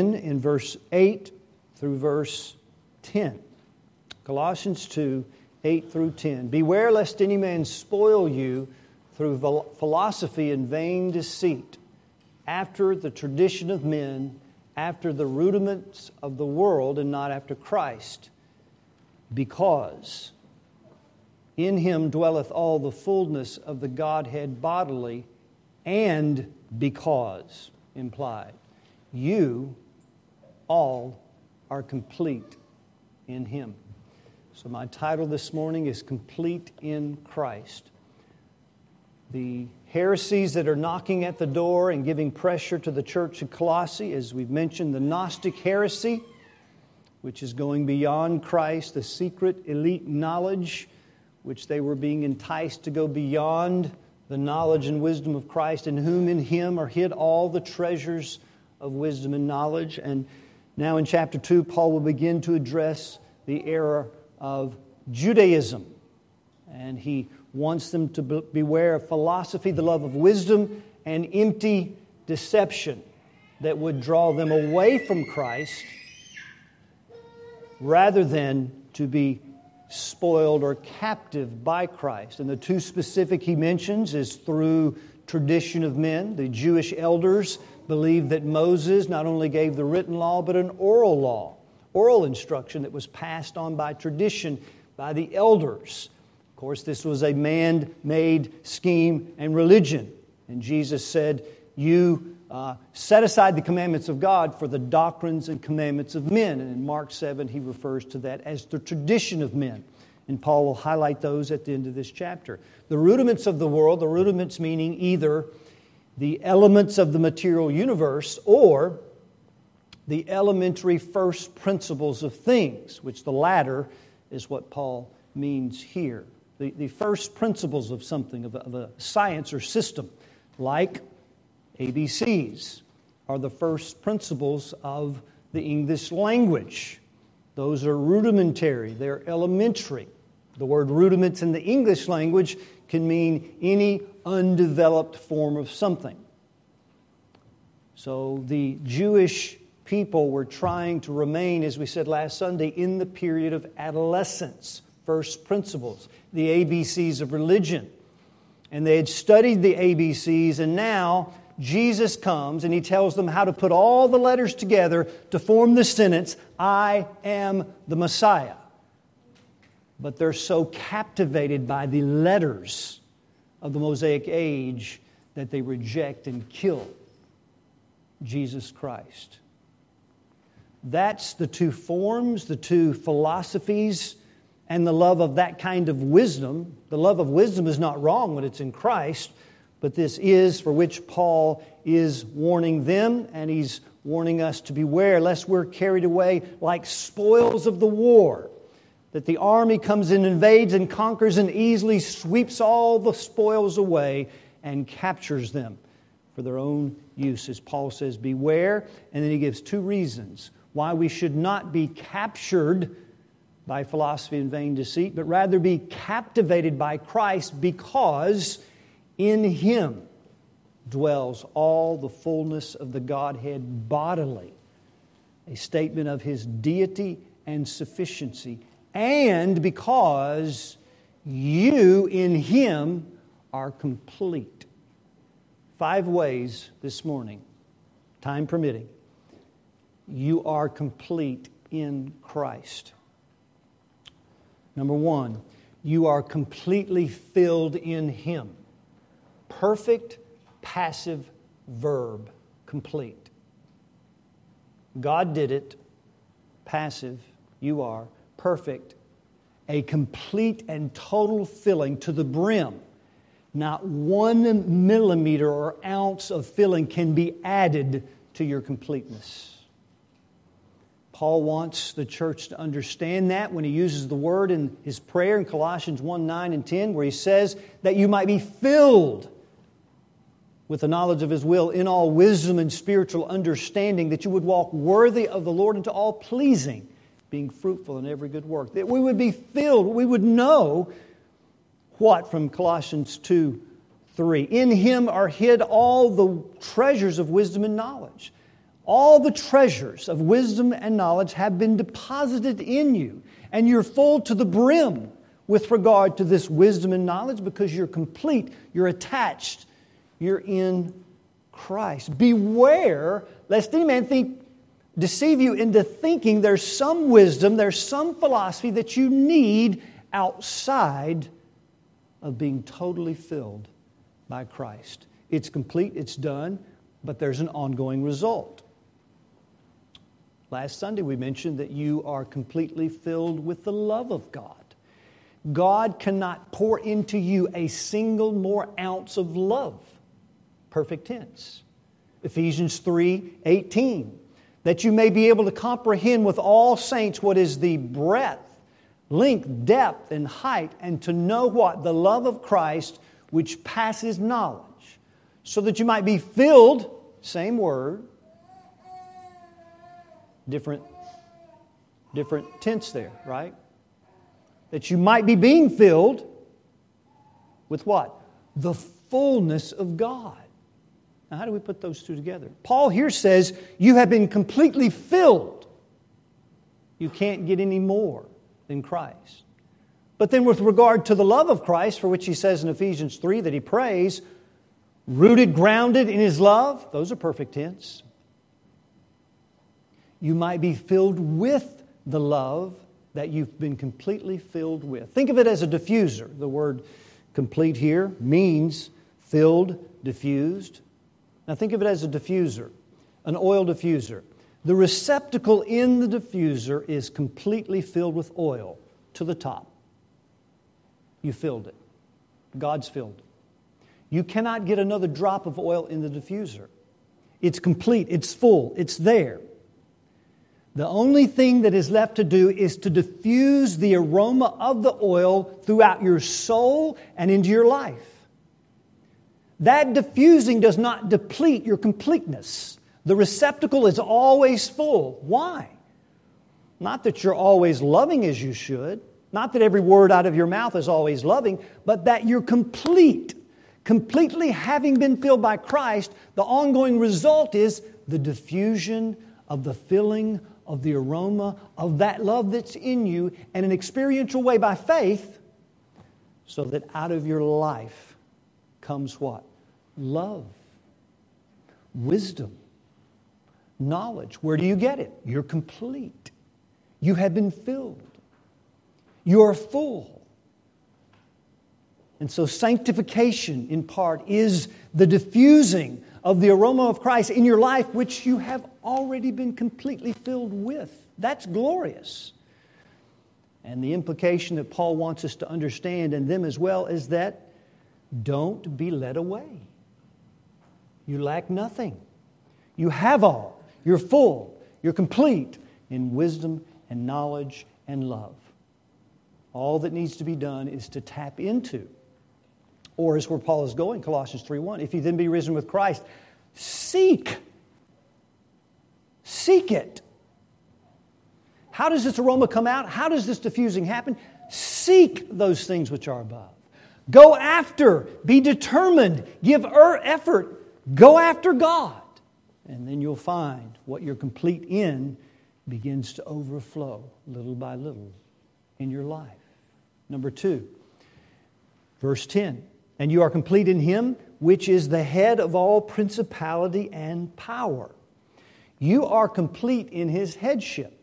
in verse 8 through verse 10. Colossians 2, 8 through 10. Beware lest any man spoil you through philosophy and vain deceit, after the tradition of men, after the rudiments of the world, and not after Christ. Because in Him dwelleth all the fullness of the Godhead bodily, and because, implied, you all are complete in Him. So my title this morning is Complete in Christ. The heresies that are knocking at the door and giving pressure to the church of Colossae, as we've mentioned, the Gnostic heresy, which is going beyond Christ, the secret elite knowledge, which they were being enticed to go beyond the knowledge and wisdom of Christ, in whom in Him are hid all the treasures of wisdom and knowledge. And now in chapter 2, Paul will begin to address the error of Judaism. And he wants them to beware of philosophy, the love of wisdom, and empty deception that would draw them away from Christ rather than to be spoiled or captive by Christ. And the two specific he mentions is through tradition of men. The Jewish elders believed that Moses not only gave the written law, but an oral law, oral instruction that was passed on by tradition by the elders. Of course, this was a man-made scheme and religion. And Jesus said, you set aside the commandments of God for the doctrines and commandments of men. And in Mark 7, he refers to that as the tradition of men. And Paul will highlight those at the end of this chapter. The rudiments of the world, the rudiments meaning either the elements of the material universe or the elementary first principles of things, which the latter is what Paul means here. The first principles of something, of a science or system, like ABCs, are the first principles of the English language. Those are rudimentary, they're elementary. The word rudiments in the English language can mean any undeveloped form of something. So the Jewish people were trying to remain, as we said last Sunday, in the period of adolescence, first principles, the ABCs of religion. And they had studied the ABCs, and now Jesus comes and He tells them how to put all the letters together to form the sentence, I am the Messiah. But they're so captivated by the letters of the Mosaic age that they reject and kill Jesus Christ. That's the two forms, the two philosophies, and the love of that kind of wisdom. The love of wisdom is not wrong when it's in Christ, but this is for which Paul is warning them, and he's warning us to beware lest we're carried away like spoils of the war, that the army comes and invades and conquers and easily sweeps all the spoils away and captures them for their own use. As Paul says, beware, and then he gives two reasons why we should not be captured by philosophy and vain deceit, but rather be captivated by Christ, because in Him dwells all the fullness of the Godhead bodily, a statement of His deity and sufficiency, and because you in Him are complete. 5 ways this morning, time permitting, you are complete in Christ. Number 1, you are completely filled in Him. Perfect passive verb, complete. God did it, passive, you are, perfect, a complete and total filling to the brim. Not 1 millimeter or ounce of filling can be added to your completeness. Paul wants the church to understand that when he uses the word in his prayer in Colossians 1, 9, and 10, where he says that you might be filled with the knowledge of His will in all wisdom and spiritual understanding, that you would walk worthy of the Lord unto all pleasing, being fruitful in every good work. That we would be filled, we would know what from Colossians 2, 3. In Him are hid all the treasures of wisdom and knowledge. All the treasures of wisdom and knowledge have been deposited in you, and you're full to the brim with regard to this wisdom and knowledge because you're complete, you're attached, you're in Christ. Beware lest any man deceive you into thinking there's some wisdom, there's some philosophy that you need outside of being totally filled by Christ. It's complete, it's done, but there's an ongoing result. Last Sunday we mentioned that you are completely filled with the love of God. God cannot pour into you a single more ounce of love. Perfect tense. Ephesians 3:18. That you may be able to comprehend with all saints what is the breadth, length, depth, and height, and to know what? The love of Christ, which passes knowledge. So that you might be filled, same word, different tense there, right? That you might be being filled with what? The fullness of God. Now, how do we put those two together? Paul here says, you have been completely filled. You can't get any more than Christ. But then with regard to the love of Christ, for which he says in Ephesians 3 that he prays, rooted, grounded in His love, those are perfect tense. You might be filled with the love that you've been completely filled with. Think of it as a diffuser. The word complete here means filled, diffused. Now think of it as a diffuser, an oil diffuser. The receptacle in the diffuser is completely filled with oil to the top. You filled it. God's filled it. You cannot get another drop of oil in the diffuser. It's complete. It's full. It's there. The only thing that is left to do is to diffuse the aroma of the oil throughout your soul and into your life. That diffusing does not deplete your completeness. The receptacle is always full. Why? Not that you're always loving as you should. Not that every word out of your mouth is always loving, but that you're complete. Completely having been filled by Christ, the ongoing result is the diffusion of the filling of the aroma of that love that's in you in an experiential way by faith, so that out of your life comes what? Love, wisdom, knowledge. Where do you get it? You're complete. You have been filled. You are full. And so sanctification, in part, is the diffusing of the aroma of Christ in your life, which you have already been completely filled with. That's glorious. And the implication that Paul wants us to understand, and them as well, is that don't be led away. You lack nothing. You have all. You're full. You're complete in wisdom and knowledge and love. All that needs to be done is to tap into, or is where Paul is going, Colossians 3:1. If you then be risen with Christ, seek it. How does this aroma come out? How does this diffusing happen? Seek those things which are above. Go after, be determined, give effort, go after God. And then you'll find what you're complete in begins to overflow little by little in your life. Number 2. Verse 10, and you are complete in Him, which is the head of all principality and power. You are complete in His headship.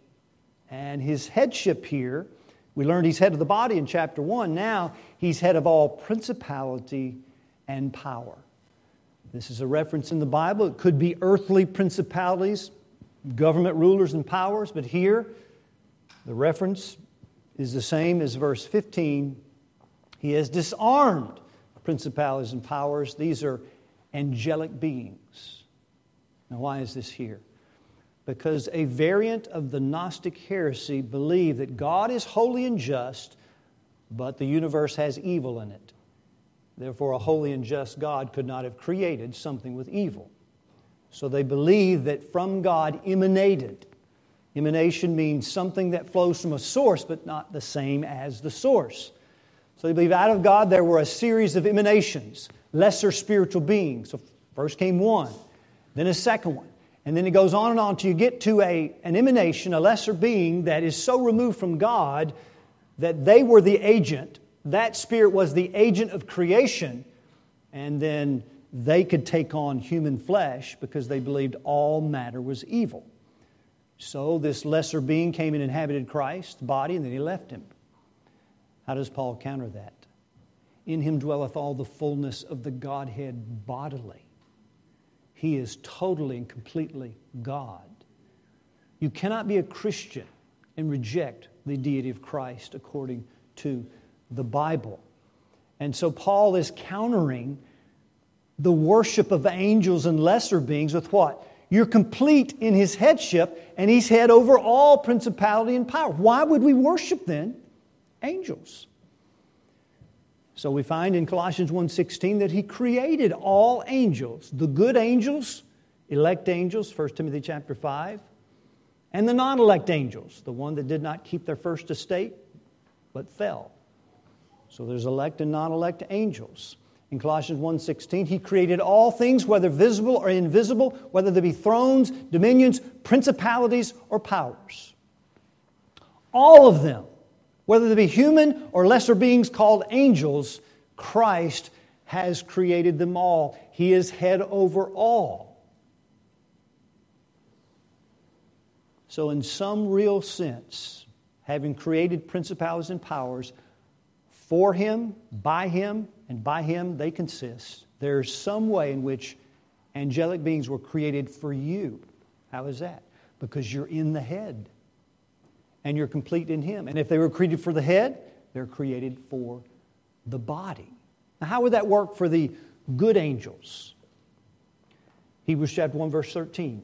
And His headship here, we learned He's head of the body in chapter 1. Now, He's head of all principality and power. This is a reference in the Bible. It could be earthly principalities, government rulers and powers. But here, the reference is the same as verse 15. He has disarmed principalities and powers. These are angelic beings. Now, why is this here? Because a variant of the Gnostic heresy believed that God is holy and just, but the universe has evil in it. Therefore, a holy and just God could not have created something with evil. So they believe that from God emanated. Emanation means something that flows from a source, but not the same as the source. So they believe out of God there were a series of emanations, lesser spiritual beings. So first came one, then a second one, And then it goes on and on till you get to an emanation, a lesser being that is so removed from God that they were the agent. That spirit was the agent of creation. And then they could take on human flesh because they believed all matter was evil. So this lesser being came and inhabited Christ's body, and then he left him. How does Paul counter that? In him dwelleth all the fullness of the Godhead bodily. He is totally and completely God. You cannot be a Christian and reject the deity of Christ according to the Bible. And so Paul is countering the worship of angels and lesser beings with what? You're complete in His headship, and He's head over all principality and power. Why would we worship then angels? So we find in Colossians 1:16 that He created all angels, the good angels, elect angels, 1 Timothy chapter 5, and the non-elect angels, the one that did not keep their first estate but fell. So there's elect and non-elect angels. In Colossians 1:16, He created all things, whether visible or invisible, whether they be thrones, dominions, principalities, or powers. All of them, whether they be human or lesser beings called angels, Christ has created them all. He is head over all. So in some real sense, having created principalities and powers, for Him, by Him, and by Him they consist. There's some way in which angelic beings were created for you. How is that? Because you're in the head. And you're complete in Him. And if they were created for the head, they're created for the body. Now, how would that work for the good angels? Hebrews chapter 1, verse 13.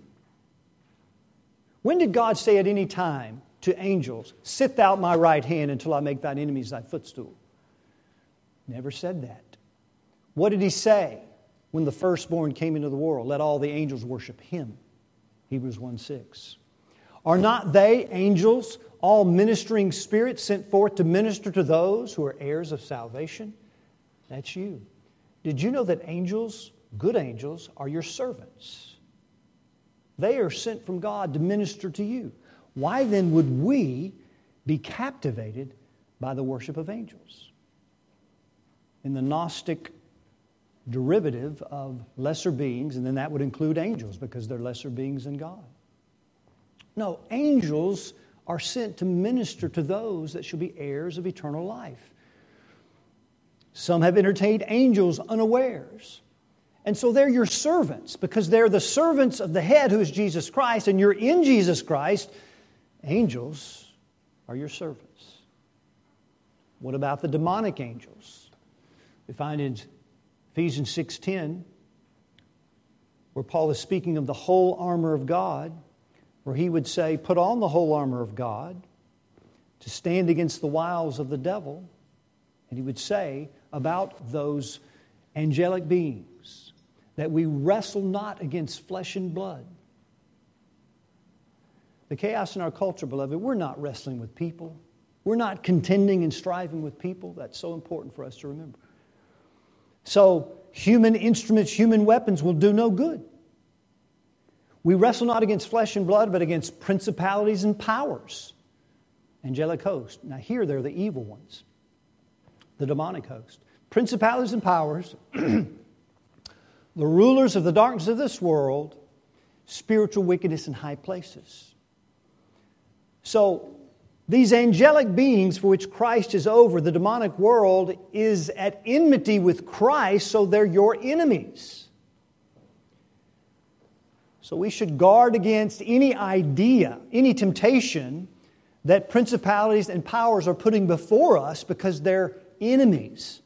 When did God say at any time to angels, "Sit thou at my right hand until I make thine enemies thy footstool"? Never said that. What did He say when the firstborn came into the world? Let all the angels worship Him. Hebrews 1:6. Are not they, angels, all ministering spirits sent forth to minister to those who are heirs of salvation? That's you. Did you know that angels, good angels, are your servants? They are sent from God to minister to you. Why then would we be captivated by the worship of angels? In the Gnostic derivative of lesser beings, and then that would include angels because they're lesser beings than God. No, angels are sent to minister to those that shall be heirs of eternal life. Some have entertained angels unawares. And so they're your servants because they're the servants of the head who is Jesus Christ, and you're in Jesus Christ. Angels are your servants. What about the demonic angels? We find in Ephesians 6:10, where Paul is speaking of the whole armor of God, where he would say, put on the whole armor of God to stand against the wiles of the devil. And he would say about those angelic beings that we wrestle not against flesh and blood. The chaos in our culture, beloved, we're not wrestling with people. We're not contending and striving with people. That's so important for us to remember. So human instruments, human weapons will do no good. We wrestle not against flesh and blood, but against principalities and powers. Angelic host. Now here they're the evil ones. The demonic host. Principalities and powers. The rulers of the darkness of this world. Spiritual wickedness in high places. So these angelic beings for which Christ is over, the demonic world is at enmity with Christ, so they're your enemies. So we should guard against any idea, any temptation that principalities and powers are putting before us because they're enemies.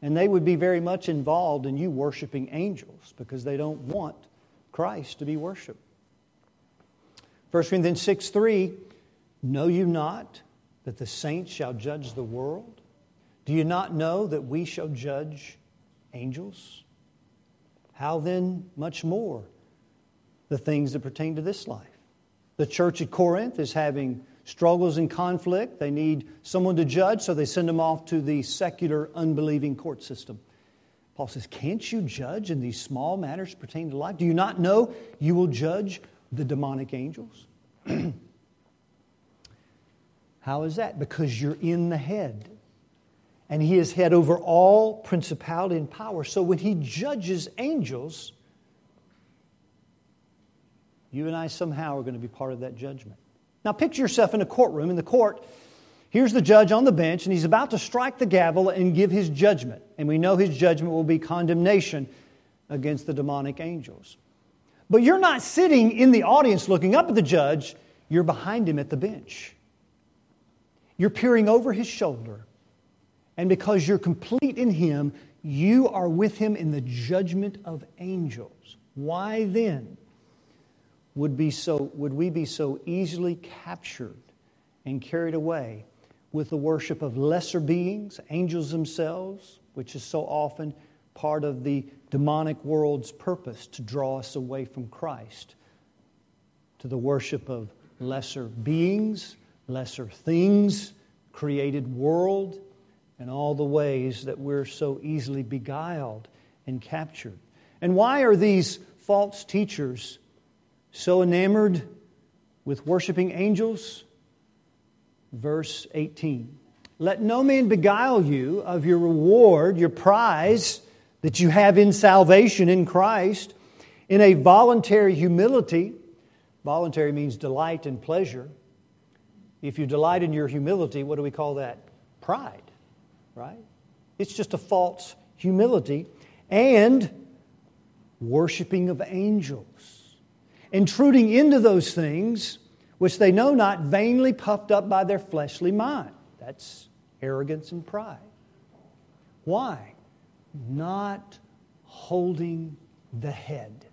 And they would be very much involved in you worshiping angels because they don't want Christ to be worshiped. 1 Corinthians 6:3. Know you not that the saints shall judge the world? Do you not know that we shall judge angels? How then much more the things that pertain to this life? The church at Corinth is having struggles and conflict. They need someone to judge, so they send them off to the secular, unbelieving court system. Paul says, can't you judge in these small matters pertaining to life? Do you not know you will judge the demonic angels? How is that? Because you're in the head. And He is head over all principality and power. So when He judges angels, you and I somehow are going to be part of that judgment. Now picture yourself in a courtroom. In the court, here's the judge on the bench, and he's about to strike the gavel and give his judgment. And we know his judgment will be condemnation against the demonic angels. But you're not sitting in the audience looking up at the judge. You're behind him at the bench. You're peering over his shoulder. And because you're complete in Him, you are with Him in the judgment of angels. Why then would we be so easily captured and carried away with the worship of lesser beings, angels themselves, which is so often part of the demonic world's purpose to draw us away from Christ, to the worship of lesser beings, lesser things, created world, and all the ways that we're so easily beguiled and captured. And why are these false teachers so enamored with worshiping angels? Verse 18, let no man beguile you of your reward, your prize that you have in salvation in Christ, in a voluntary humility. Voluntary means delight and pleasure. If you delight in your humility, what do we call that? Pride, right? It's just a false humility and worshiping of angels. Intruding into those things which they know not, vainly puffed up by their fleshly mind. That's arrogance and pride. Why? Not holding the head.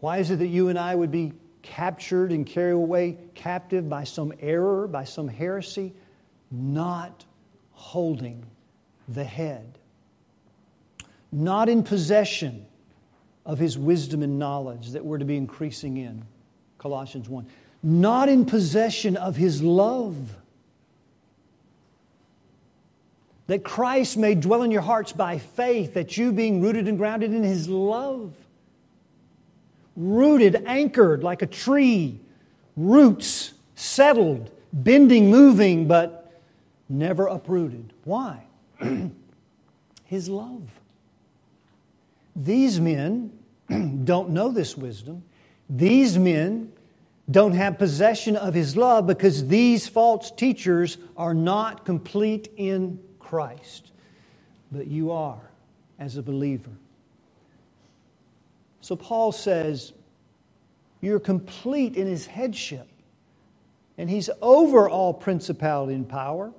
Why is it that you and I would be captured and carried away captive by some error, by some heresy? Not holding the head. Not in possession of His wisdom and knowledge that we're to be increasing in. Colossians 1. Not in possession of His love, that Christ may dwell in your hearts by faith, that you being rooted and grounded in His love. Rooted, anchored like a tree, roots, settled, bending, moving, but never uprooted. Why? His love. These men don't know this wisdom. These men don't have possession of His love because these false teachers are not complete in Christ. But you are as a believer. So Paul says, you're complete in His headship. And He's over all principality and power.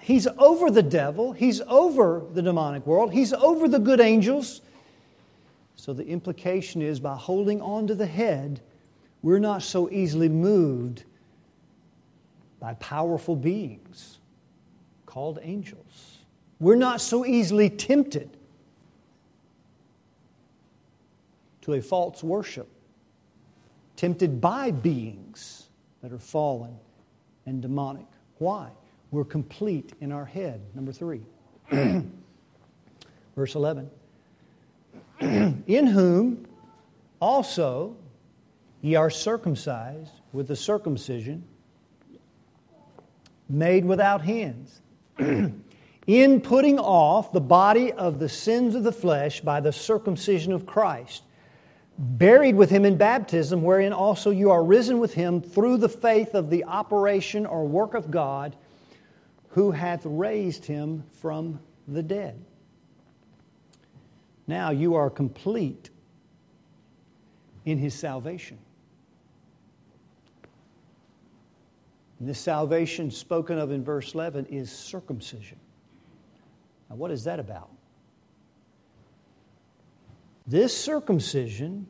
He's over the devil. He's over the demonic world. He's over the good angels. So the implication is, by holding on to the head, we're not so easily moved by powerful beings called angels. We're not so easily tempted to a false worship, tempted by beings that are fallen and demonic. Why? We're complete in our head. Number 3. Verse 11. In whom also ye are circumcised with the circumcision made without hands, in putting off the body of the sins of the flesh by the circumcision of Christ, buried with Him in baptism, wherein also you are risen with Him through the faith of the operation or work of God, who hath raised Him from the dead. Now you are complete in His salvation. And this salvation spoken of in verse 11 is circumcision. Now what is that about? This circumcision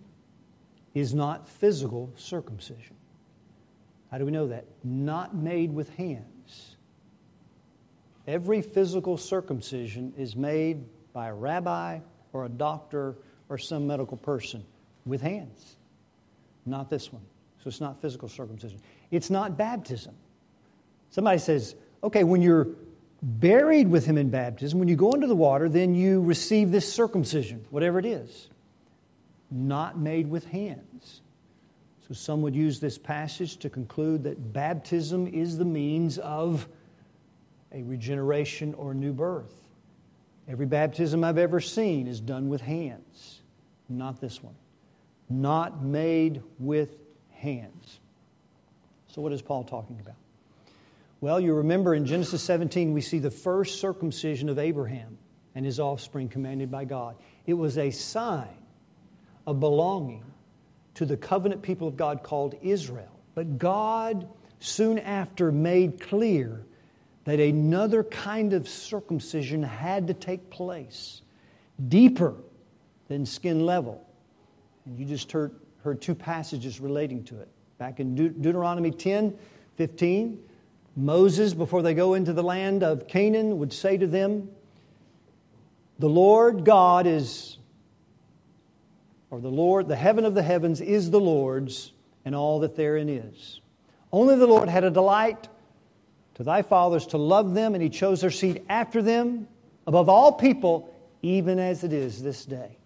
is not physical circumcision. How do we know that? Not made with hands. Every physical circumcision is made by a rabbi or a doctor or some medical person with hands. Not this one. So it's not physical circumcision. It's not baptism. Somebody says, okay, when you're buried with him in baptism, when you go into the water, then you receive this circumcision, whatever it is, not made with hands. So some would use this passage to conclude that baptism is the means of a regeneration or new birth. Every baptism I've ever seen is done with hands, not this one. Not made with hands. So what is Paul talking about? Well, you remember in Genesis 17, we see the first circumcision of Abraham and his offspring commanded by God. It was a sign of belonging to the covenant people of God called Israel. But God soon after made clear that another kind of circumcision had to take place, deeper than skin level. And you just heard two passages relating to it. Back in Deuteronomy 10:15, Moses, before they go into the land of Canaan, would say to them, the heaven of the heavens is the Lord's, and all that therein is. Only the Lord had a delight to thy fathers to love them, and He chose their seed after them above all people, even as it is this day.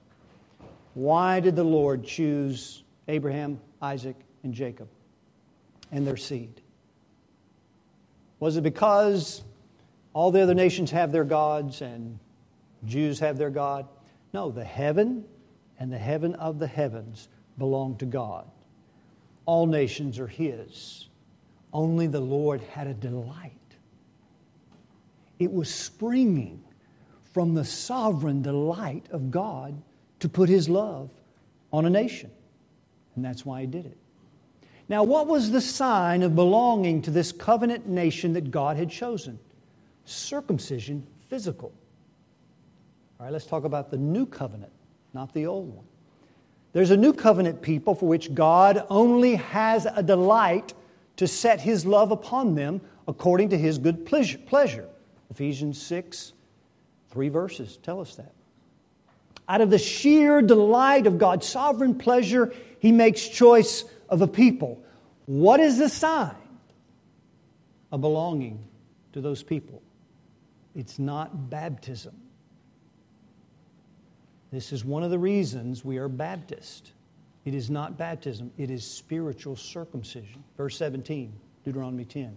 Why did the Lord choose Abraham, Isaac, and Jacob and their seed? Was it because all the other nations have their gods and Jews have their God? No, the heaven and the heaven of the heavens belong to God. All nations are His. Only the Lord had a delight. It was springing from the sovereign delight of God to put His love on a nation. And that's why He did it. Now, what was the sign of belonging to this covenant nation that God had chosen? Circumcision, physical. All right, let's talk about the new covenant, not the old one. There's a new covenant people for which God only has a delight to set His love upon them according to His good pleasure. Ephesians 6, 3 verses tell us that. Out of the sheer delight of God's sovereign pleasure, He makes choice of a people. What is the sign of belonging to those people? It's not baptism. This is one of the reasons we are Baptist. It is not baptism. It is spiritual circumcision. Verse 17, Deuteronomy 10.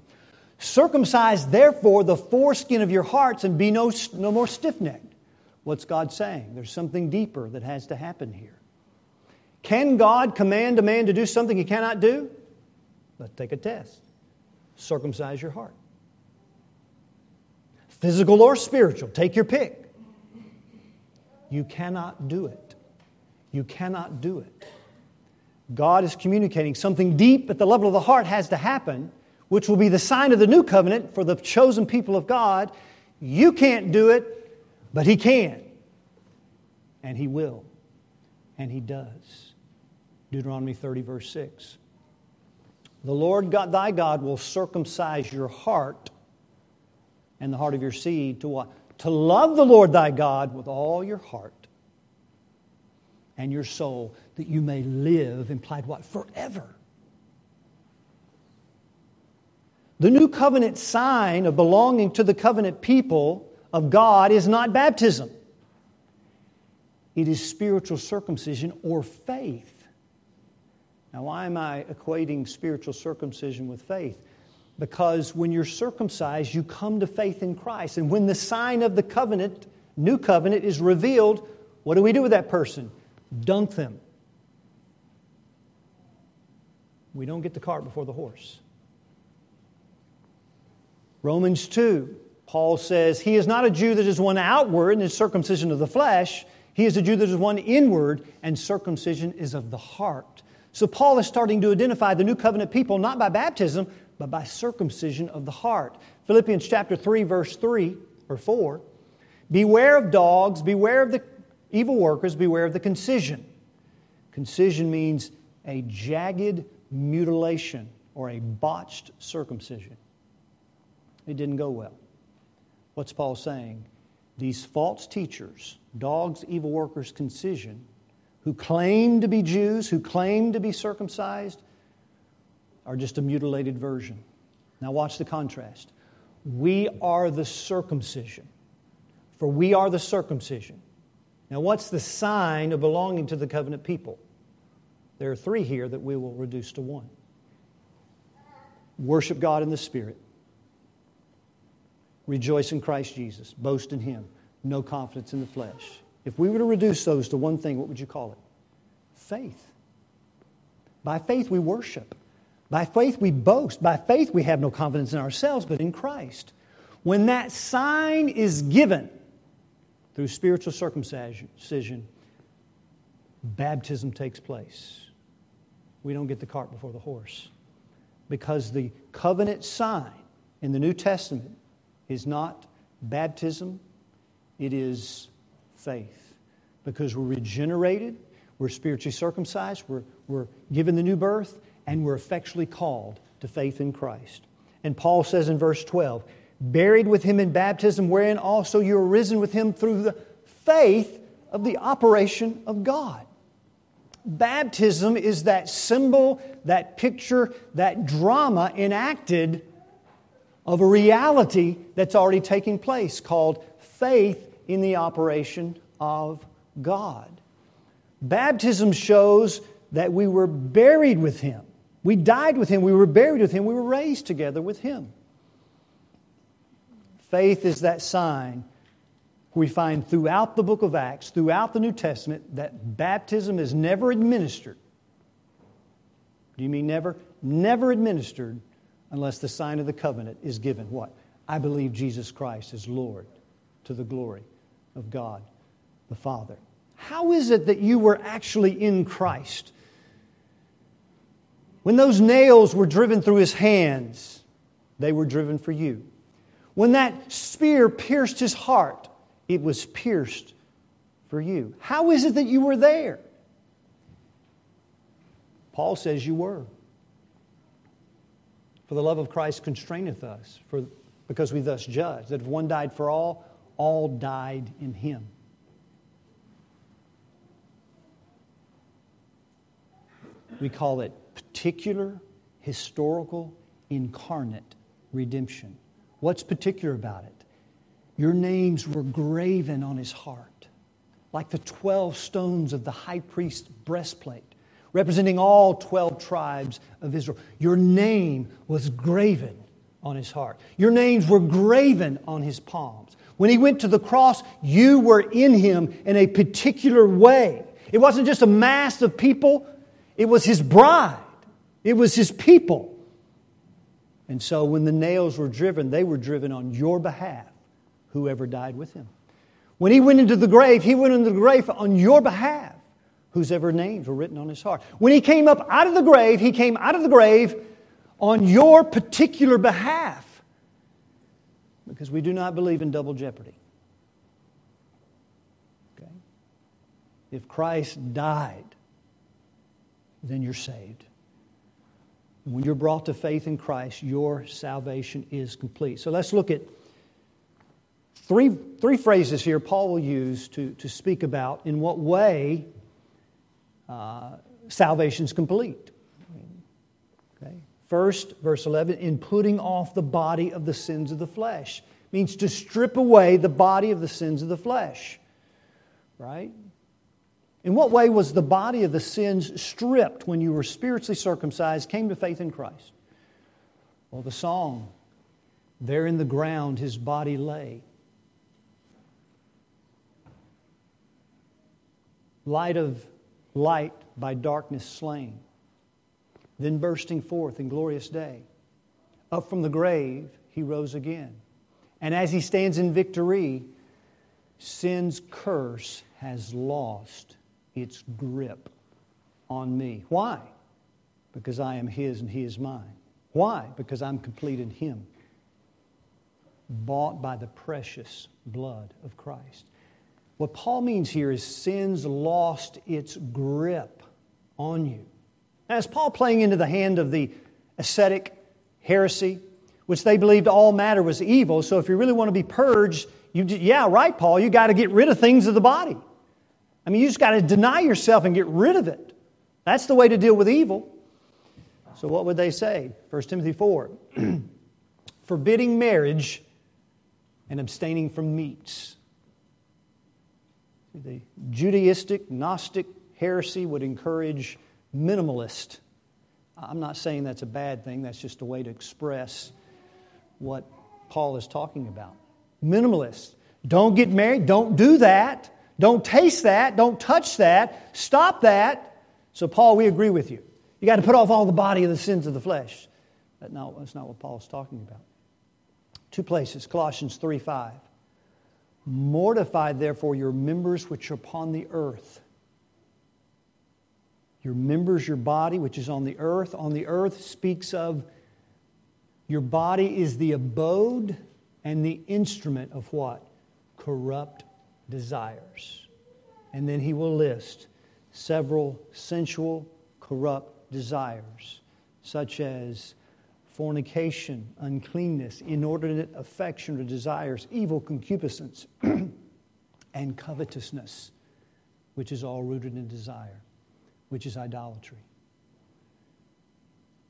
Circumcise therefore the foreskin of your hearts and be no more stiff-necked. What's God saying? There's something deeper that has to happen here. Can God command a man to do something he cannot do? Let's take a test. Circumcise your heart. Physical or spiritual, take your pick. You cannot do it. You cannot do it. God is communicating something deep at the level of the heart has to happen, which will be the sign of the new covenant for the chosen people of God. You can't do it. But He can, and He will, and He does. Deuteronomy 30, verse 6. The Lord God, thy God will circumcise your heart and the heart of your seed to what? To love the Lord thy God with all your heart and your soul, that you may live, implied what? Forever. The new covenant sign of belonging to the covenant people of God is not baptism. It is spiritual circumcision or faith. Now, why am I equating spiritual circumcision with faith? Because when you're circumcised, you come to faith in Christ. And when the sign of the covenant, new covenant, is revealed, what do we do with that person? Dunk them. We don't get the cart before the horse. Romans 2. Paul says, he is not a Jew that is one outward and is circumcision of the flesh. He is a Jew that is one inward, and circumcision is of the heart. So Paul is starting to identify the new covenant people not by baptism, but by circumcision of the heart. Philippians chapter 3, verse 3 or 4. Beware of dogs, beware of the evil workers, beware of the concision. Concision means a jagged mutilation or a botched circumcision. It didn't go well. What's Paul saying? These false teachers, dogs, evil workers, concision, who claim to be Jews, who claim to be circumcised, are just a mutilated version. Now watch the contrast. we are the circumcision. For we are the circumcision. Now, what's the sign of belonging to the covenant people? There are three here that we will reduce to one. Worship God in the Spirit. Rejoice in Christ Jesus. Boast in Him. No confidence in the flesh. If we were to reduce those to one thing, what would you call it? Faith. By faith we worship. By faith we boast. By faith we have no confidence in ourselves, but in Christ. When that sign is given through spiritual circumcision, baptism takes place. We don't get the cart before the horse. Because the covenant sign in the New Testament is not baptism, it is faith. Because we're regenerated, we're spiritually circumcised, we're given the new birth, and we're effectually called to faith in Christ. And Paul says in verse 12, buried with Him in baptism, wherein also you are risen with Him through the faith of the operation of God. Baptism is that symbol, that picture, that drama enacted of a reality that's already taking place called faith in the operation of God. Baptism shows that we were buried with Him. We died with Him. We were buried with Him. We were raised together with Him. Faith is that sign we find throughout the book of Acts, throughout the New Testament, that baptism is never administered. Do you mean never? Never administered unless the sign of the covenant is given. What? I believe Jesus Christ is Lord, to the glory of God the Father. How is it that you were actually in Christ? When those nails were driven through His hands, they were driven for you. When that spear pierced His heart, it was pierced for you. How is it that you were there? Paul says you were. For the love of Christ constraineth us, because we thus judge, that if one died for all died in Him. We call it particular, historical, incarnate redemption. What's particular about it? Your names were graven on His heart, like the 12 stones of the high priest's breastplate, representing all 12 tribes of Israel. Your name was graven on His heart. Your names were graven on His palms. When He went to the cross, you were in Him in a particular way. It wasn't just a mass of people. It was His bride. It was His people. And so when the nails were driven, they were driven on your behalf. Whoever died with Him. When He went into the grave, He went into the grave on your behalf, whose ever names were written on His heart. When He came up out of the grave, He came out of the grave on your particular behalf, because we do not believe in double jeopardy. Okay? If Christ died, then you're saved. When you're brought to faith in Christ, your salvation is complete. So let's look at three phrases here Paul will use to speak about in what way salvation's complete. Okay. First, verse 11, in putting off the body of the sins of the flesh. Means to strip away the body of the sins of the flesh. Right? In what way was the body of the sins stripped when you were spiritually circumcised, came to faith in Christ? Well, the song, there in the ground His body lay. Light of light by darkness slain, then bursting forth in glorious day. Up from the grave He rose again. And as He stands in victory, sin's curse has lost its grip on me. Why? Because I am His and He is mine. Why? Because I'm complete in Him. Bought by the precious blood of Christ. What Paul means here is sin's lost its grip on you. Now, is Paul playing into the hand of the ascetic heresy, which they believed all matter was evil? So if you really want to be purged, yeah, right, Paul, you got to get rid of things of the body. I mean, you just got to deny yourself and get rid of it. That's the way to deal with evil. So what would they say? 1 Timothy 4. forbidding marriage, and abstaining from meats. The Judaistic, Gnostic heresy would encourage minimalist. I'm not saying that's a bad thing. That's just a way to express what Paul is talking about. Minimalist. Don't get married. Don't do that. Don't taste that. Don't touch that. Stop that. So Paul, we agree with you. You got to put off all the body of the sins of the flesh. That's not what Paul's talking about. Two places. Colossians 3:5. Mortify therefore your members which are upon the earth. Your members, your body, which is on the earth. On the earth speaks of your body is the abode and the instrument of what? Corrupt desires. And then he will list several sensual, corrupt desires, such as fornication, uncleanness, inordinate affection or desires, evil concupiscence, and covetousness, which is all rooted in desire, which is idolatry.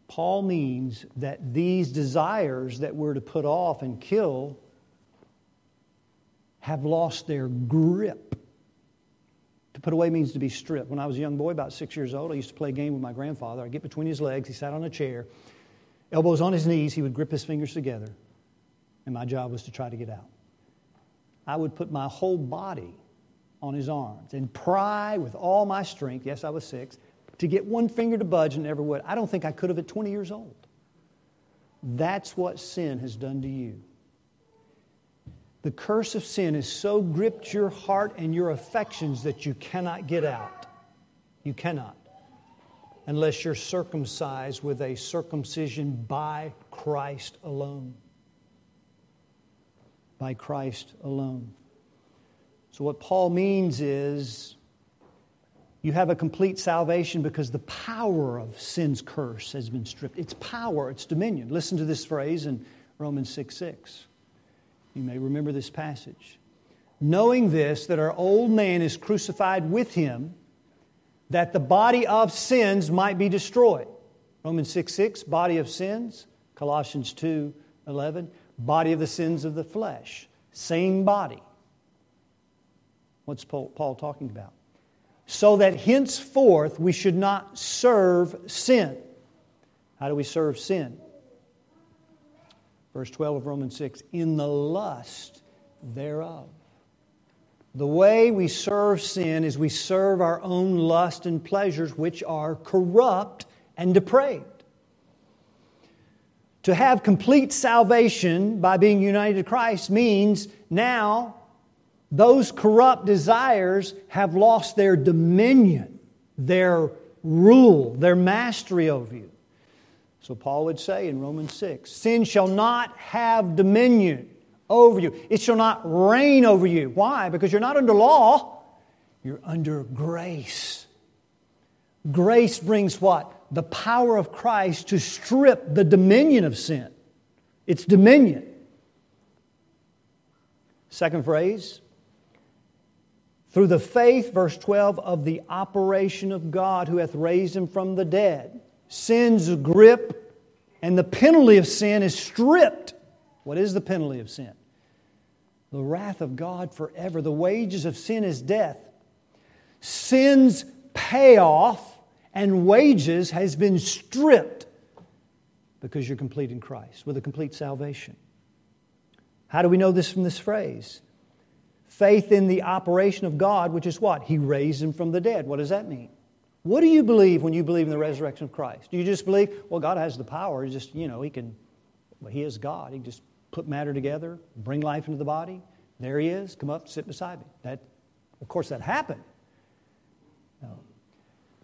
Paul means that these desires that we're to put off and kill have lost their grip. To put away means to be stripped. When I was a young boy, about 6 years old, I used to play a game with my grandfather. I'd get between his legs. He sat on a chair, elbows on his knees. He would grip his fingers together, and my job was to try to get out. I would put my whole body on his arms and pry with all my strength, yes, I was 6, to get one finger to budge and never would. I don't think I could have at 20 years old. That's what sin has done to you. The curse of sin has so gripped your heart and your affections that you cannot get out. You cannot. Unless you're circumcised with a circumcision by Christ alone. By Christ alone. So what Paul means is you have a complete salvation because the power of sin's curse has been stripped. Its power, its dominion. Listen to this phrase in Romans 6:6. You may remember this passage. Knowing this, that our old man is crucified with him, that the body of sins might be destroyed. Romans 6:6, body of sins. Colossians 2:11, body of the sins of the flesh. Same body. What's Paul talking about? So that henceforth we should not serve sin. How do we serve sin? Verse 12 of Romans 6, in the lust thereof. The way we serve sin is we serve our own lust and pleasures, which are corrupt and depraved. To have complete salvation by being united to Christ means now those corrupt desires have lost their dominion, their rule, their mastery over you. So Paul would say in Romans 6, sin shall not have dominion over you. It shall not reign over you. Why? Because you're not under law. You're under grace. Grace brings what? The power of Christ to strip the dominion of sin. Its dominion. Second phrase. Through the faith, verse 12, of the operation of God who hath raised Him from the dead. Sin's grip and the penalty of sin is stripped. What is the penalty of sin? The wrath of God forever. The wages of sin is death. Sin's payoff and wages has been stripped because you're complete in Christ with a complete salvation. How do we know this from this phrase? Faith in the operation of God, which is what? He raised Him from the dead. What does that mean? What do you believe when you believe in the resurrection of Christ? Do you just believe, well, God has the power. Just, you know, He can, well, He is God. He can just put matter together, bring life into the body. There He is. Come up, sit beside me. That, of course, that happened. No.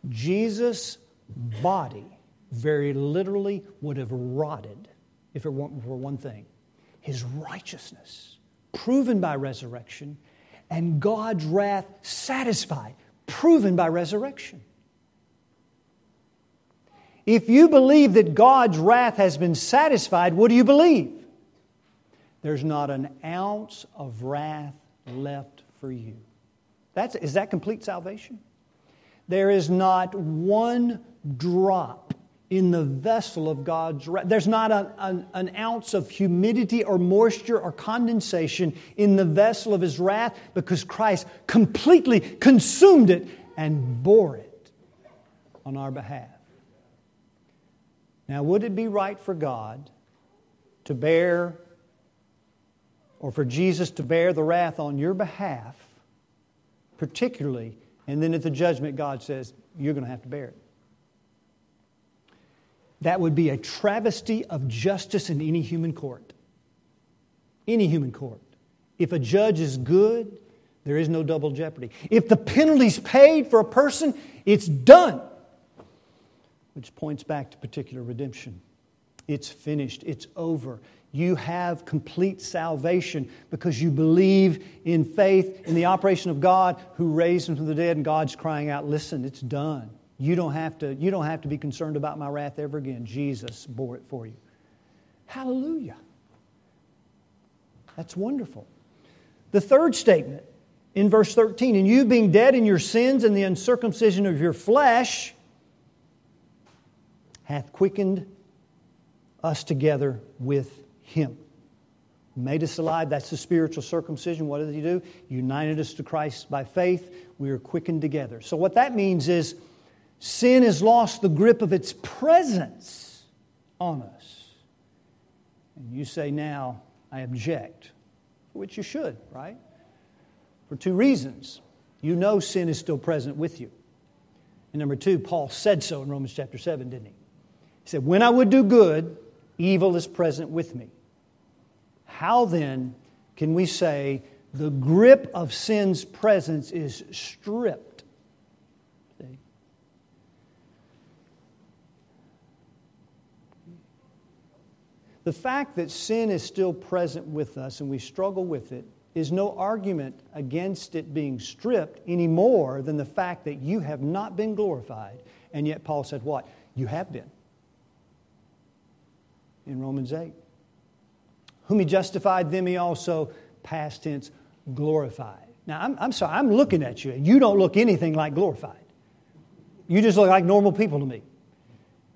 Jesus' body very literally would have rotted if it weren't for one thing. His righteousness. Proven by resurrection, and God's wrath satisfied, proven by resurrection. If you believe that God's wrath has been satisfied, what do you believe? There's not an ounce of wrath left for you. Is that complete salvation? There is not one drop in the vessel of God's wrath. There's not an ounce of humidity or moisture or condensation in the vessel of His wrath, because Christ completely consumed it and bore it on our behalf. Now, would it be right for God to bear, or for Jesus to bear the wrath on your behalf, particularly, and then at the judgment God says, you're going to have to bear it? That would be a travesty of justice in any human court. Any human court. If a judge is good, there is no double jeopardy. If the penalty's paid for a person, it's done. Which points back to particular redemption. It's finished. It's over. You have complete salvation because you believe in faith in the operation of God who raised Him from the dead, and God's crying out, listen, it's done. You don't have to be concerned about my wrath ever again. Jesus bore it for you. Hallelujah. That's wonderful. The third statement in verse 13, and you being dead in your sins and the uncircumcision of your flesh hath quickened us together with Him. Made us alive. That's the spiritual circumcision. What did He do? United us to Christ by faith. We are quickened together. So what that means is sin has lost the grip of its presence on us. And you say, now, I object. Which you should, right? For two reasons. You know sin is still present with you. And number two, Paul said so in Romans chapter 7, didn't he? He said, when I would do good, evil is present with me. How then can we say the grip of sin's presence is stripped? See? The fact that sin is still present with us and we struggle with it is no argument against it being stripped any more than the fact that you have not been glorified. And yet Paul said what? You have been. In Romans 8. Whom He justified, them He also, past tense, glorified. Now, I'm sorry, I'm looking at you, and you don't look anything like glorified. You just look like normal people to me,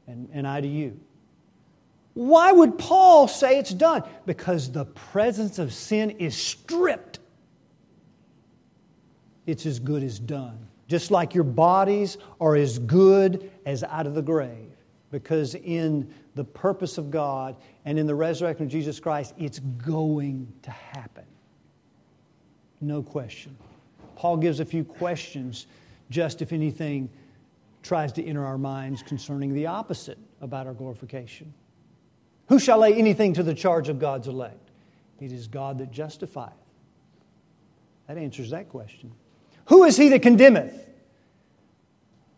and I to you. Why would Paul say it's done? Because the presence of sin is stripped. It's as good as done. Just like your bodies are as good as out of the grave. Because in the purpose of God and in the resurrection of Jesus Christ, it's going to happen. No question. Paul gives a few questions, just if anything tries to enter our minds concerning the opposite about our glorification. Who shall lay anything to the charge of God's elect? It is God that justifieth. That answers that question. Who is he that condemneth?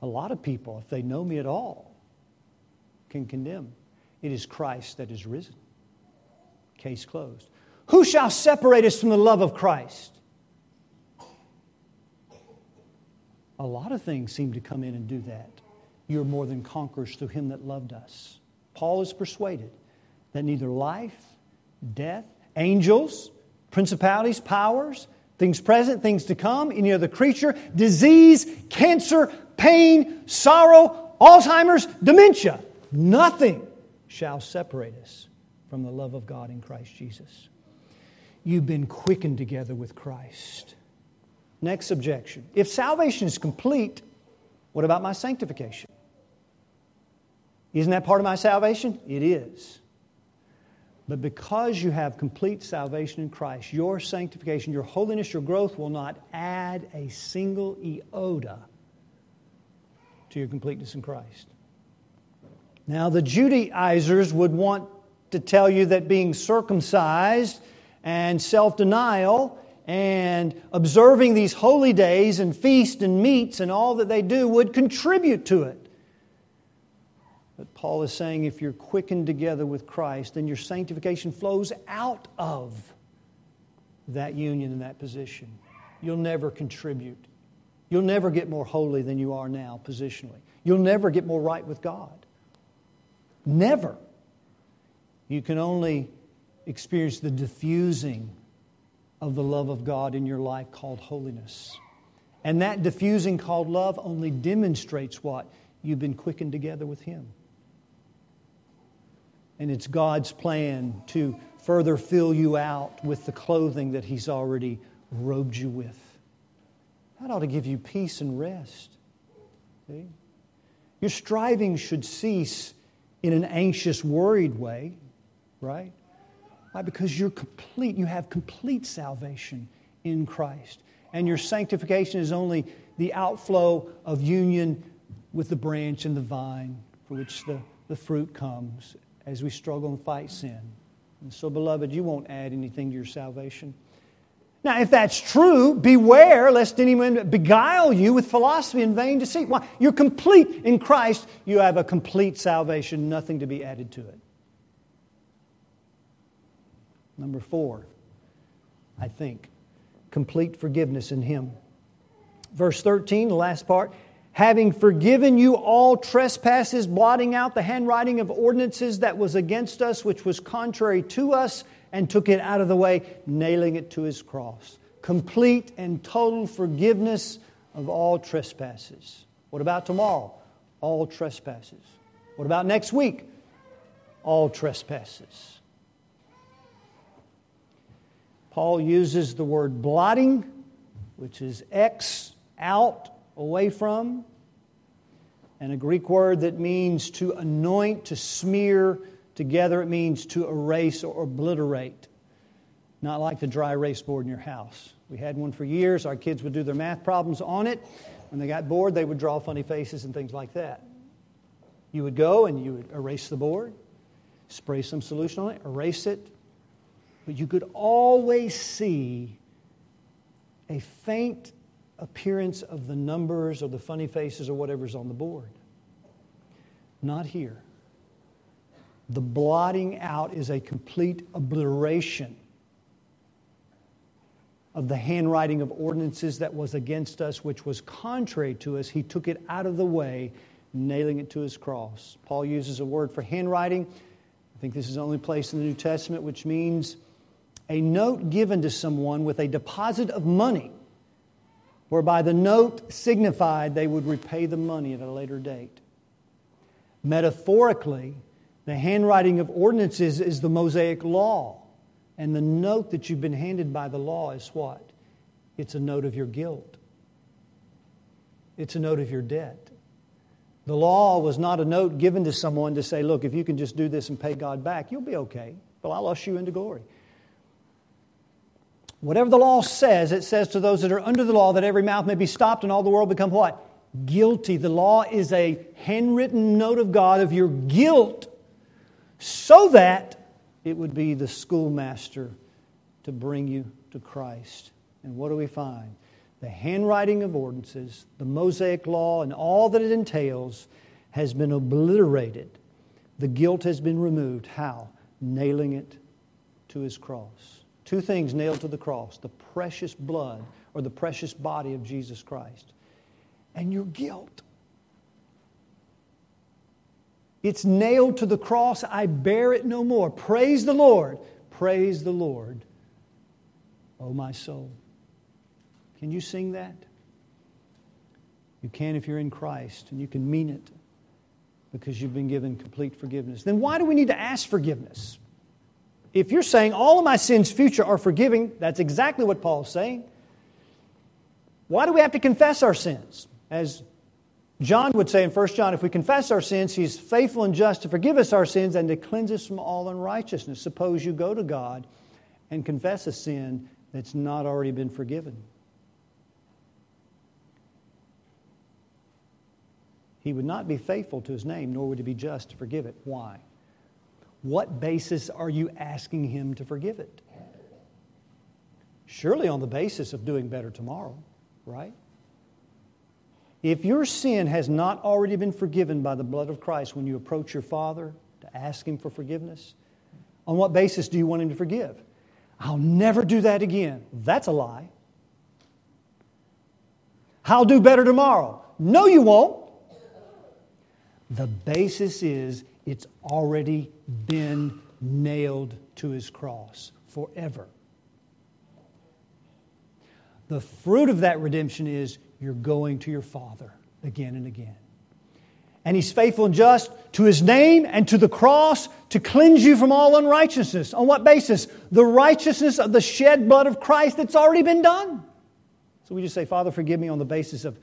A lot of people, if they know me at all, can condemn. It is Christ that is risen. Case closed. Who shall separate us from the love of Christ? A lot of things seem to come in and do that. You're more than conquerors through Him that loved us. Paul is persuaded that neither life, death, angels, principalities, powers, things present, things to come, any other creature, disease, cancer, pain, sorrow, Alzheimer's, dementia, nothing shall separate us from the love of God in Christ Jesus. You've been quickened together with Christ. Next objection. If salvation is complete, what about my sanctification? Isn't that part of my salvation? It is. But because you have complete salvation in Christ, your sanctification, your holiness, your growth will not add a single iota to your completeness in Christ. Now, the Judaizers would want to tell you that being circumcised and self-denial and observing these holy days and feasts and meats and all that they do would contribute to it. But Paul is saying if you're quickened together with Christ, then your sanctification flows out of that union and that position. You'll never contribute. You'll never get more holy than you are now positionally. You'll never get more right with God. Never. You can only experience the diffusing of the love of God in your life called holiness. And that diffusing called love only demonstrates what? You've been quickened together with Him. And it's God's plan to further fill you out with the clothing that He's already robed you with. That ought to give you peace and rest. See? Your striving should cease in an anxious, worried way, right? Why? Because you're complete. You have complete salvation in Christ. And your sanctification is only the outflow of union with the branch and the vine for which the fruit comes as we struggle and fight sin. And so, beloved, you won't add anything to your salvation. Now, if that's true, beware lest anyone beguile you with philosophy and vain deceit. Why? You're complete in Christ. You have a complete salvation, nothing to be added to it. Number 4, I think, complete forgiveness in Him. Verse 13, the last part, having forgiven you all trespasses, blotting out the handwriting of ordinances that was against us, which was contrary to us, and took it out of the way, nailing it to His cross. Complete and total forgiveness of all trespasses. What about tomorrow? All trespasses. What about next week? All trespasses. Paul uses the word blotting, which is X, out, away from, and a Greek word that means to anoint, to smear. Together it means to erase or obliterate. Not like the dry erase board in your house. We had one for years. Our kids would do their math problems on it. When they got bored, they would draw funny faces and things like that. You would go and you would erase the board, spray some solution on it, erase it. But you could always see a faint appearance of the numbers or the funny faces or whatever's on the board. Not here. The blotting out is a complete obliteration of the handwriting of ordinances that was against us, which was contrary to us. He took it out of the way, nailing it to His cross. Paul uses a word for handwriting. I think this is the only place in the New Testament, which means a note given to someone with a deposit of money, whereby the note signified they would repay the money at a later date. Metaphorically, the handwriting of ordinances is the Mosaic law, and the note that you've been handed by the law is what? It's a note of your guilt. It's a note of your debt. The law was not a note given to someone to say, look, if you can just do this and pay God back, you'll be okay. Well, I'll usher you into glory. Whatever the law says, it says to those that are under the law that every mouth may be stopped and all the world become what? Guilty. The law is a handwritten note of God of your guilt so that it would be the schoolmaster to bring you to Christ. And what do we find? The handwriting of ordinances, the Mosaic law, and all that it entails has been obliterated. The guilt has been removed. How? Nailing it to His cross. Two things nailed to the cross, the precious blood or the precious body of Jesus Christ and your guilt. It's nailed to the cross. I bear it no more. Praise the Lord. Praise the Lord, O my soul. Can you sing that? You can if you're in Christ, and you can mean it because you've been given complete forgiveness. Then why do we need to ask forgiveness? If you're saying all of my sins future are forgiving, that's exactly what Paul's saying. Why do we have to confess our sins? As John would say in 1 John, if we confess our sins, He's faithful and just to forgive us our sins and to cleanse us from all unrighteousness. Suppose you go to God and confess a sin that's not already been forgiven. He would not be faithful to His name, nor would He be just to forgive it. Why? What basis are you asking Him to forgive it? Surely on the basis of doing better tomorrow, right? If your sin has not already been forgiven by the blood of Christ when you approach your Father to ask Him for forgiveness, on what basis do you want Him to forgive? I'll never do that again. That's a lie. I'll do better tomorrow. No, you won't. The basis is it's already been nailed to His cross forever. The fruit of that redemption is you're going to your Father again and again. and He's faithful and just to His name and to the cross to cleanse you from all unrighteousness. On what basis? The righteousness of the shed blood of Christ that's already been done. So we just say, Father, forgive me on the basis of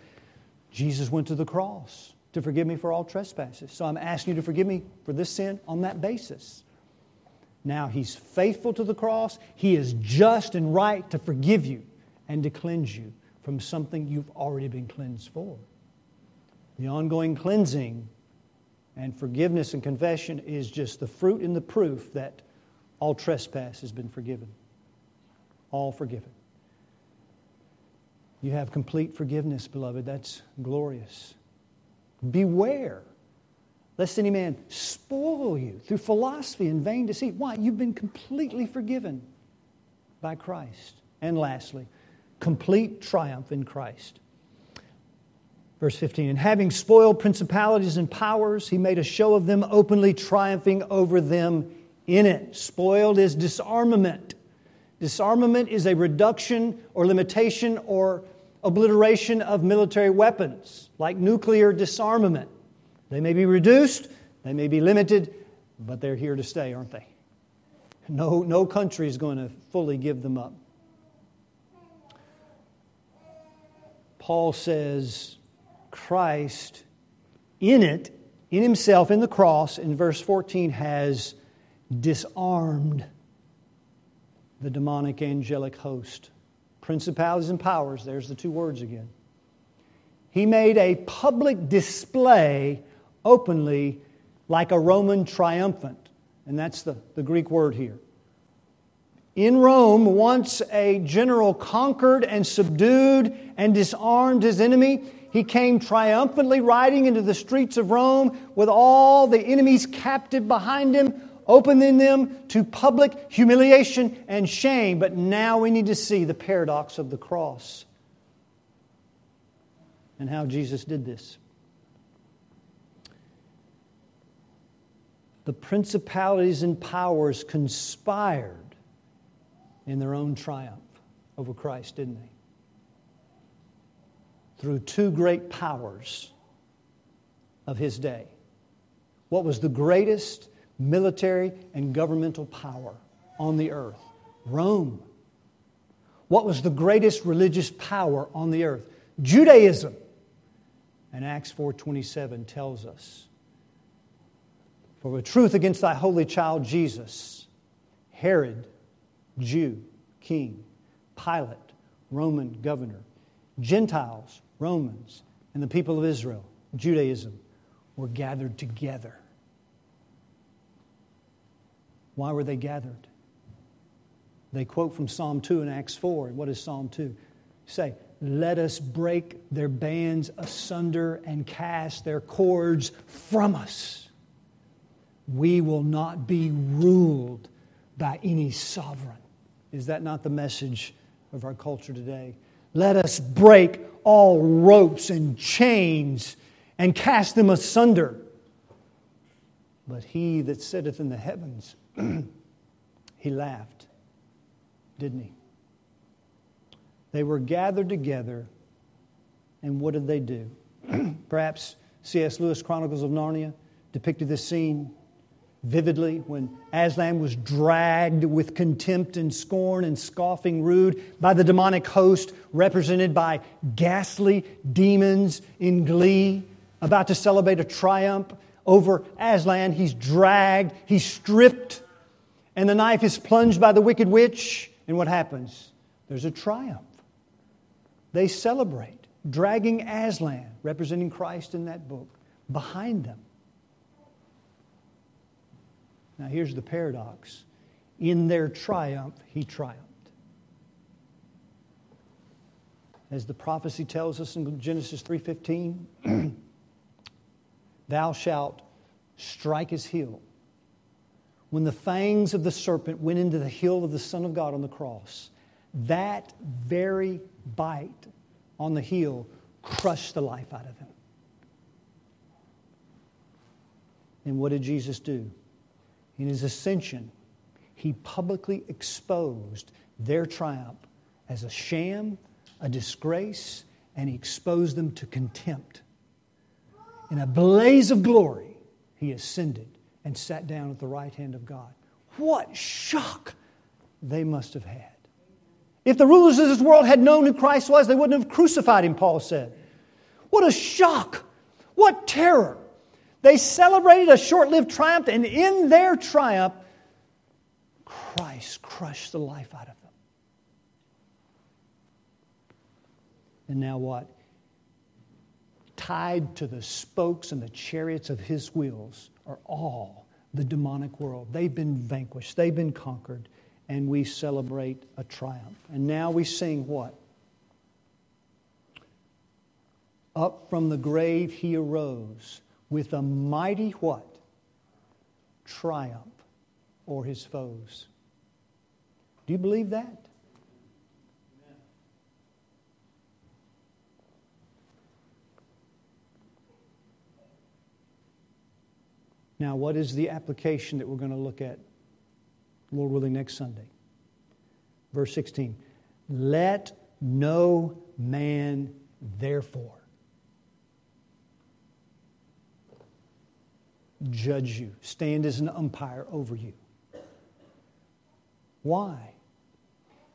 Jesus went to the cross to forgive me for all trespasses. So I'm asking you to forgive me for this sin on that basis. Now He's faithful to the cross. He is just and right to forgive you and to cleanse you from something you've already been cleansed for. The ongoing cleansing and forgiveness and confession is just the fruit and the proof that all trespass has been forgiven. All forgiven. You have complete forgiveness, beloved. That's glorious. Beware, lest any man spoil you through philosophy and vain deceit. Why? You've been completely forgiven by Christ. And lastly, complete triumph in Christ. Verse 15, and having spoiled principalities and powers, He made a show of them, openly triumphing over them in it. Spoiled is disarmament. Disarmament is a reduction or limitation or obliteration of military weapons, like nuclear disarmament. They may be reduced, they may be limited, but they're here to stay, aren't they? No country is going to fully give them up. Paul says, Christ in it, in Himself, in the cross, in verse 14, has disarmed the demonic angelic host. Principalities and powers, there's the two words again. He made a public display openly like a Roman triumphant. And that's the Greek word here. In Rome, once a general conquered and subdued and disarmed his enemy, he came triumphantly riding into the streets of Rome with all the enemies captive behind him, opening them to public humiliation and shame. But now we need to see the paradox of the cross and how Jesus did this. The principalities and powers conspired in their own triumph over Christ, didn't they? Through two great powers of His day. What was the greatest military and governmental power on the earth? Rome. What was the greatest religious power on the earth? Judaism. And Acts 4:27 tells us, for with truth against thy holy child Jesus, Herod, Jew, king, Pilate, Roman governor, Gentiles, Romans, and the people of Israel, Judaism, were gathered together. Why were they gathered? They quote from Psalm 2 and Acts 4. And what does Psalm 2 say? Let us break their bands asunder and cast their cords from us. We will not be ruled by any sovereign. Is that not the message of our culture today? Let us break all ropes and chains and cast them asunder. But He that sitteth in the heavens, He laughed, didn't He? They were gathered together, and what did they do? Perhaps C.S. Lewis, Chronicles of Narnia, depicted this scene vividly when Aslan was dragged with contempt and scorn and scoffing rude by the demonic host represented by ghastly demons in glee, about to celebrate a triumph over Aslan. He's dragged, he's stripped, and the knife is plunged by the wicked witch. And what happens? There's a triumph. They celebrate, dragging Aslan, representing Christ in that book, behind them. Now here's the paradox. In their triumph, He triumphed. As the prophecy tells us in Genesis 3:15, thou shalt strike his heel. When the fangs of the serpent went into the heel of the Son of God on the cross, that very bite on the heel crushed the life out of Him. And what did Jesus do? In His ascension, He publicly exposed their triumph as a sham, a disgrace, and He exposed them to contempt. in a blaze of glory, he ascended and sat down at the right hand of God. What shock they must have had. If the rulers of this world had known who Christ was, they wouldn't have crucified him, Paul said. What a shock! What terror! They celebrated a short-lived triumph, and in their triumph, Christ crushed the life out of them. And now what? Tied to the spokes and the chariots of his wheels are all the demonic world. They've been vanquished. They've been conquered. And we celebrate a triumph. And now we sing what? Up from the grave he arose with a mighty what? Triumph o'er his foes. Do you believe that? Amen. Now, what is the application that we're going to look at, Lord willing, next Sunday? Verse 16. Let no man therefore judge you, stand as an umpire over you. Why?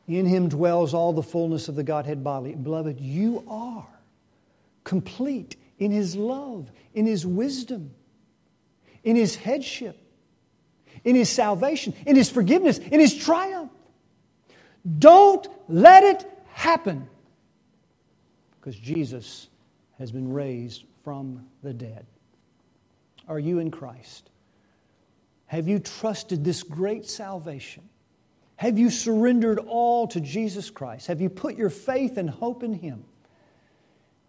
In him dwells all the fullness of the Godhead bodily. Beloved, you are complete in his love, in his wisdom, in his headship, in his salvation, in his forgiveness, in his triumph. Don't let it happen, because Jesus has been raised from the dead. Are you in Christ? Have you trusted this great salvation? Have you surrendered all to Jesus Christ? Have you put your faith and hope in him?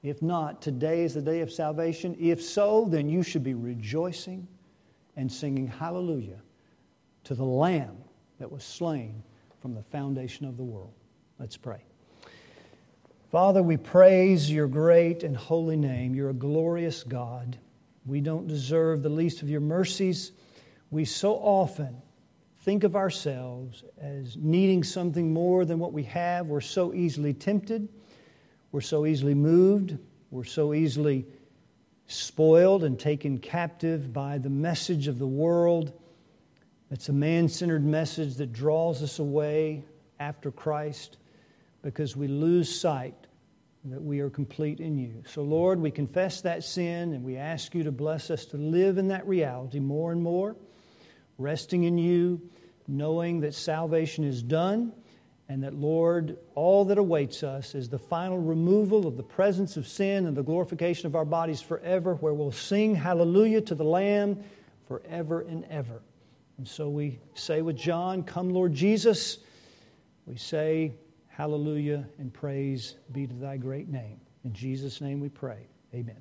If not, today is the day of salvation. If so, then you should be rejoicing and singing hallelujah to the Lamb that was slain from the foundation of the world. Let's pray. Father, we praise your great and holy name. You're a glorious God. We don't deserve the least of your mercies. We so often think of ourselves as needing something more than what we have. We're so easily tempted. We're so easily moved. We're so easily spoiled and taken captive by the message of the world. It's a man-centered message that draws us away after Christ because we lose sight that we are complete in you. So, Lord, we confess that sin and we ask you to bless us to live in that reality more and more, resting in you, knowing that salvation is done and that, Lord, all that awaits us is the final removal of the presence of sin and the glorification of our bodies forever, where we'll sing hallelujah to the Lamb forever and ever. And so we say with John, come, Lord Jesus. We say, hallelujah and praise be to thy great name. In Jesus' name we pray. Amen.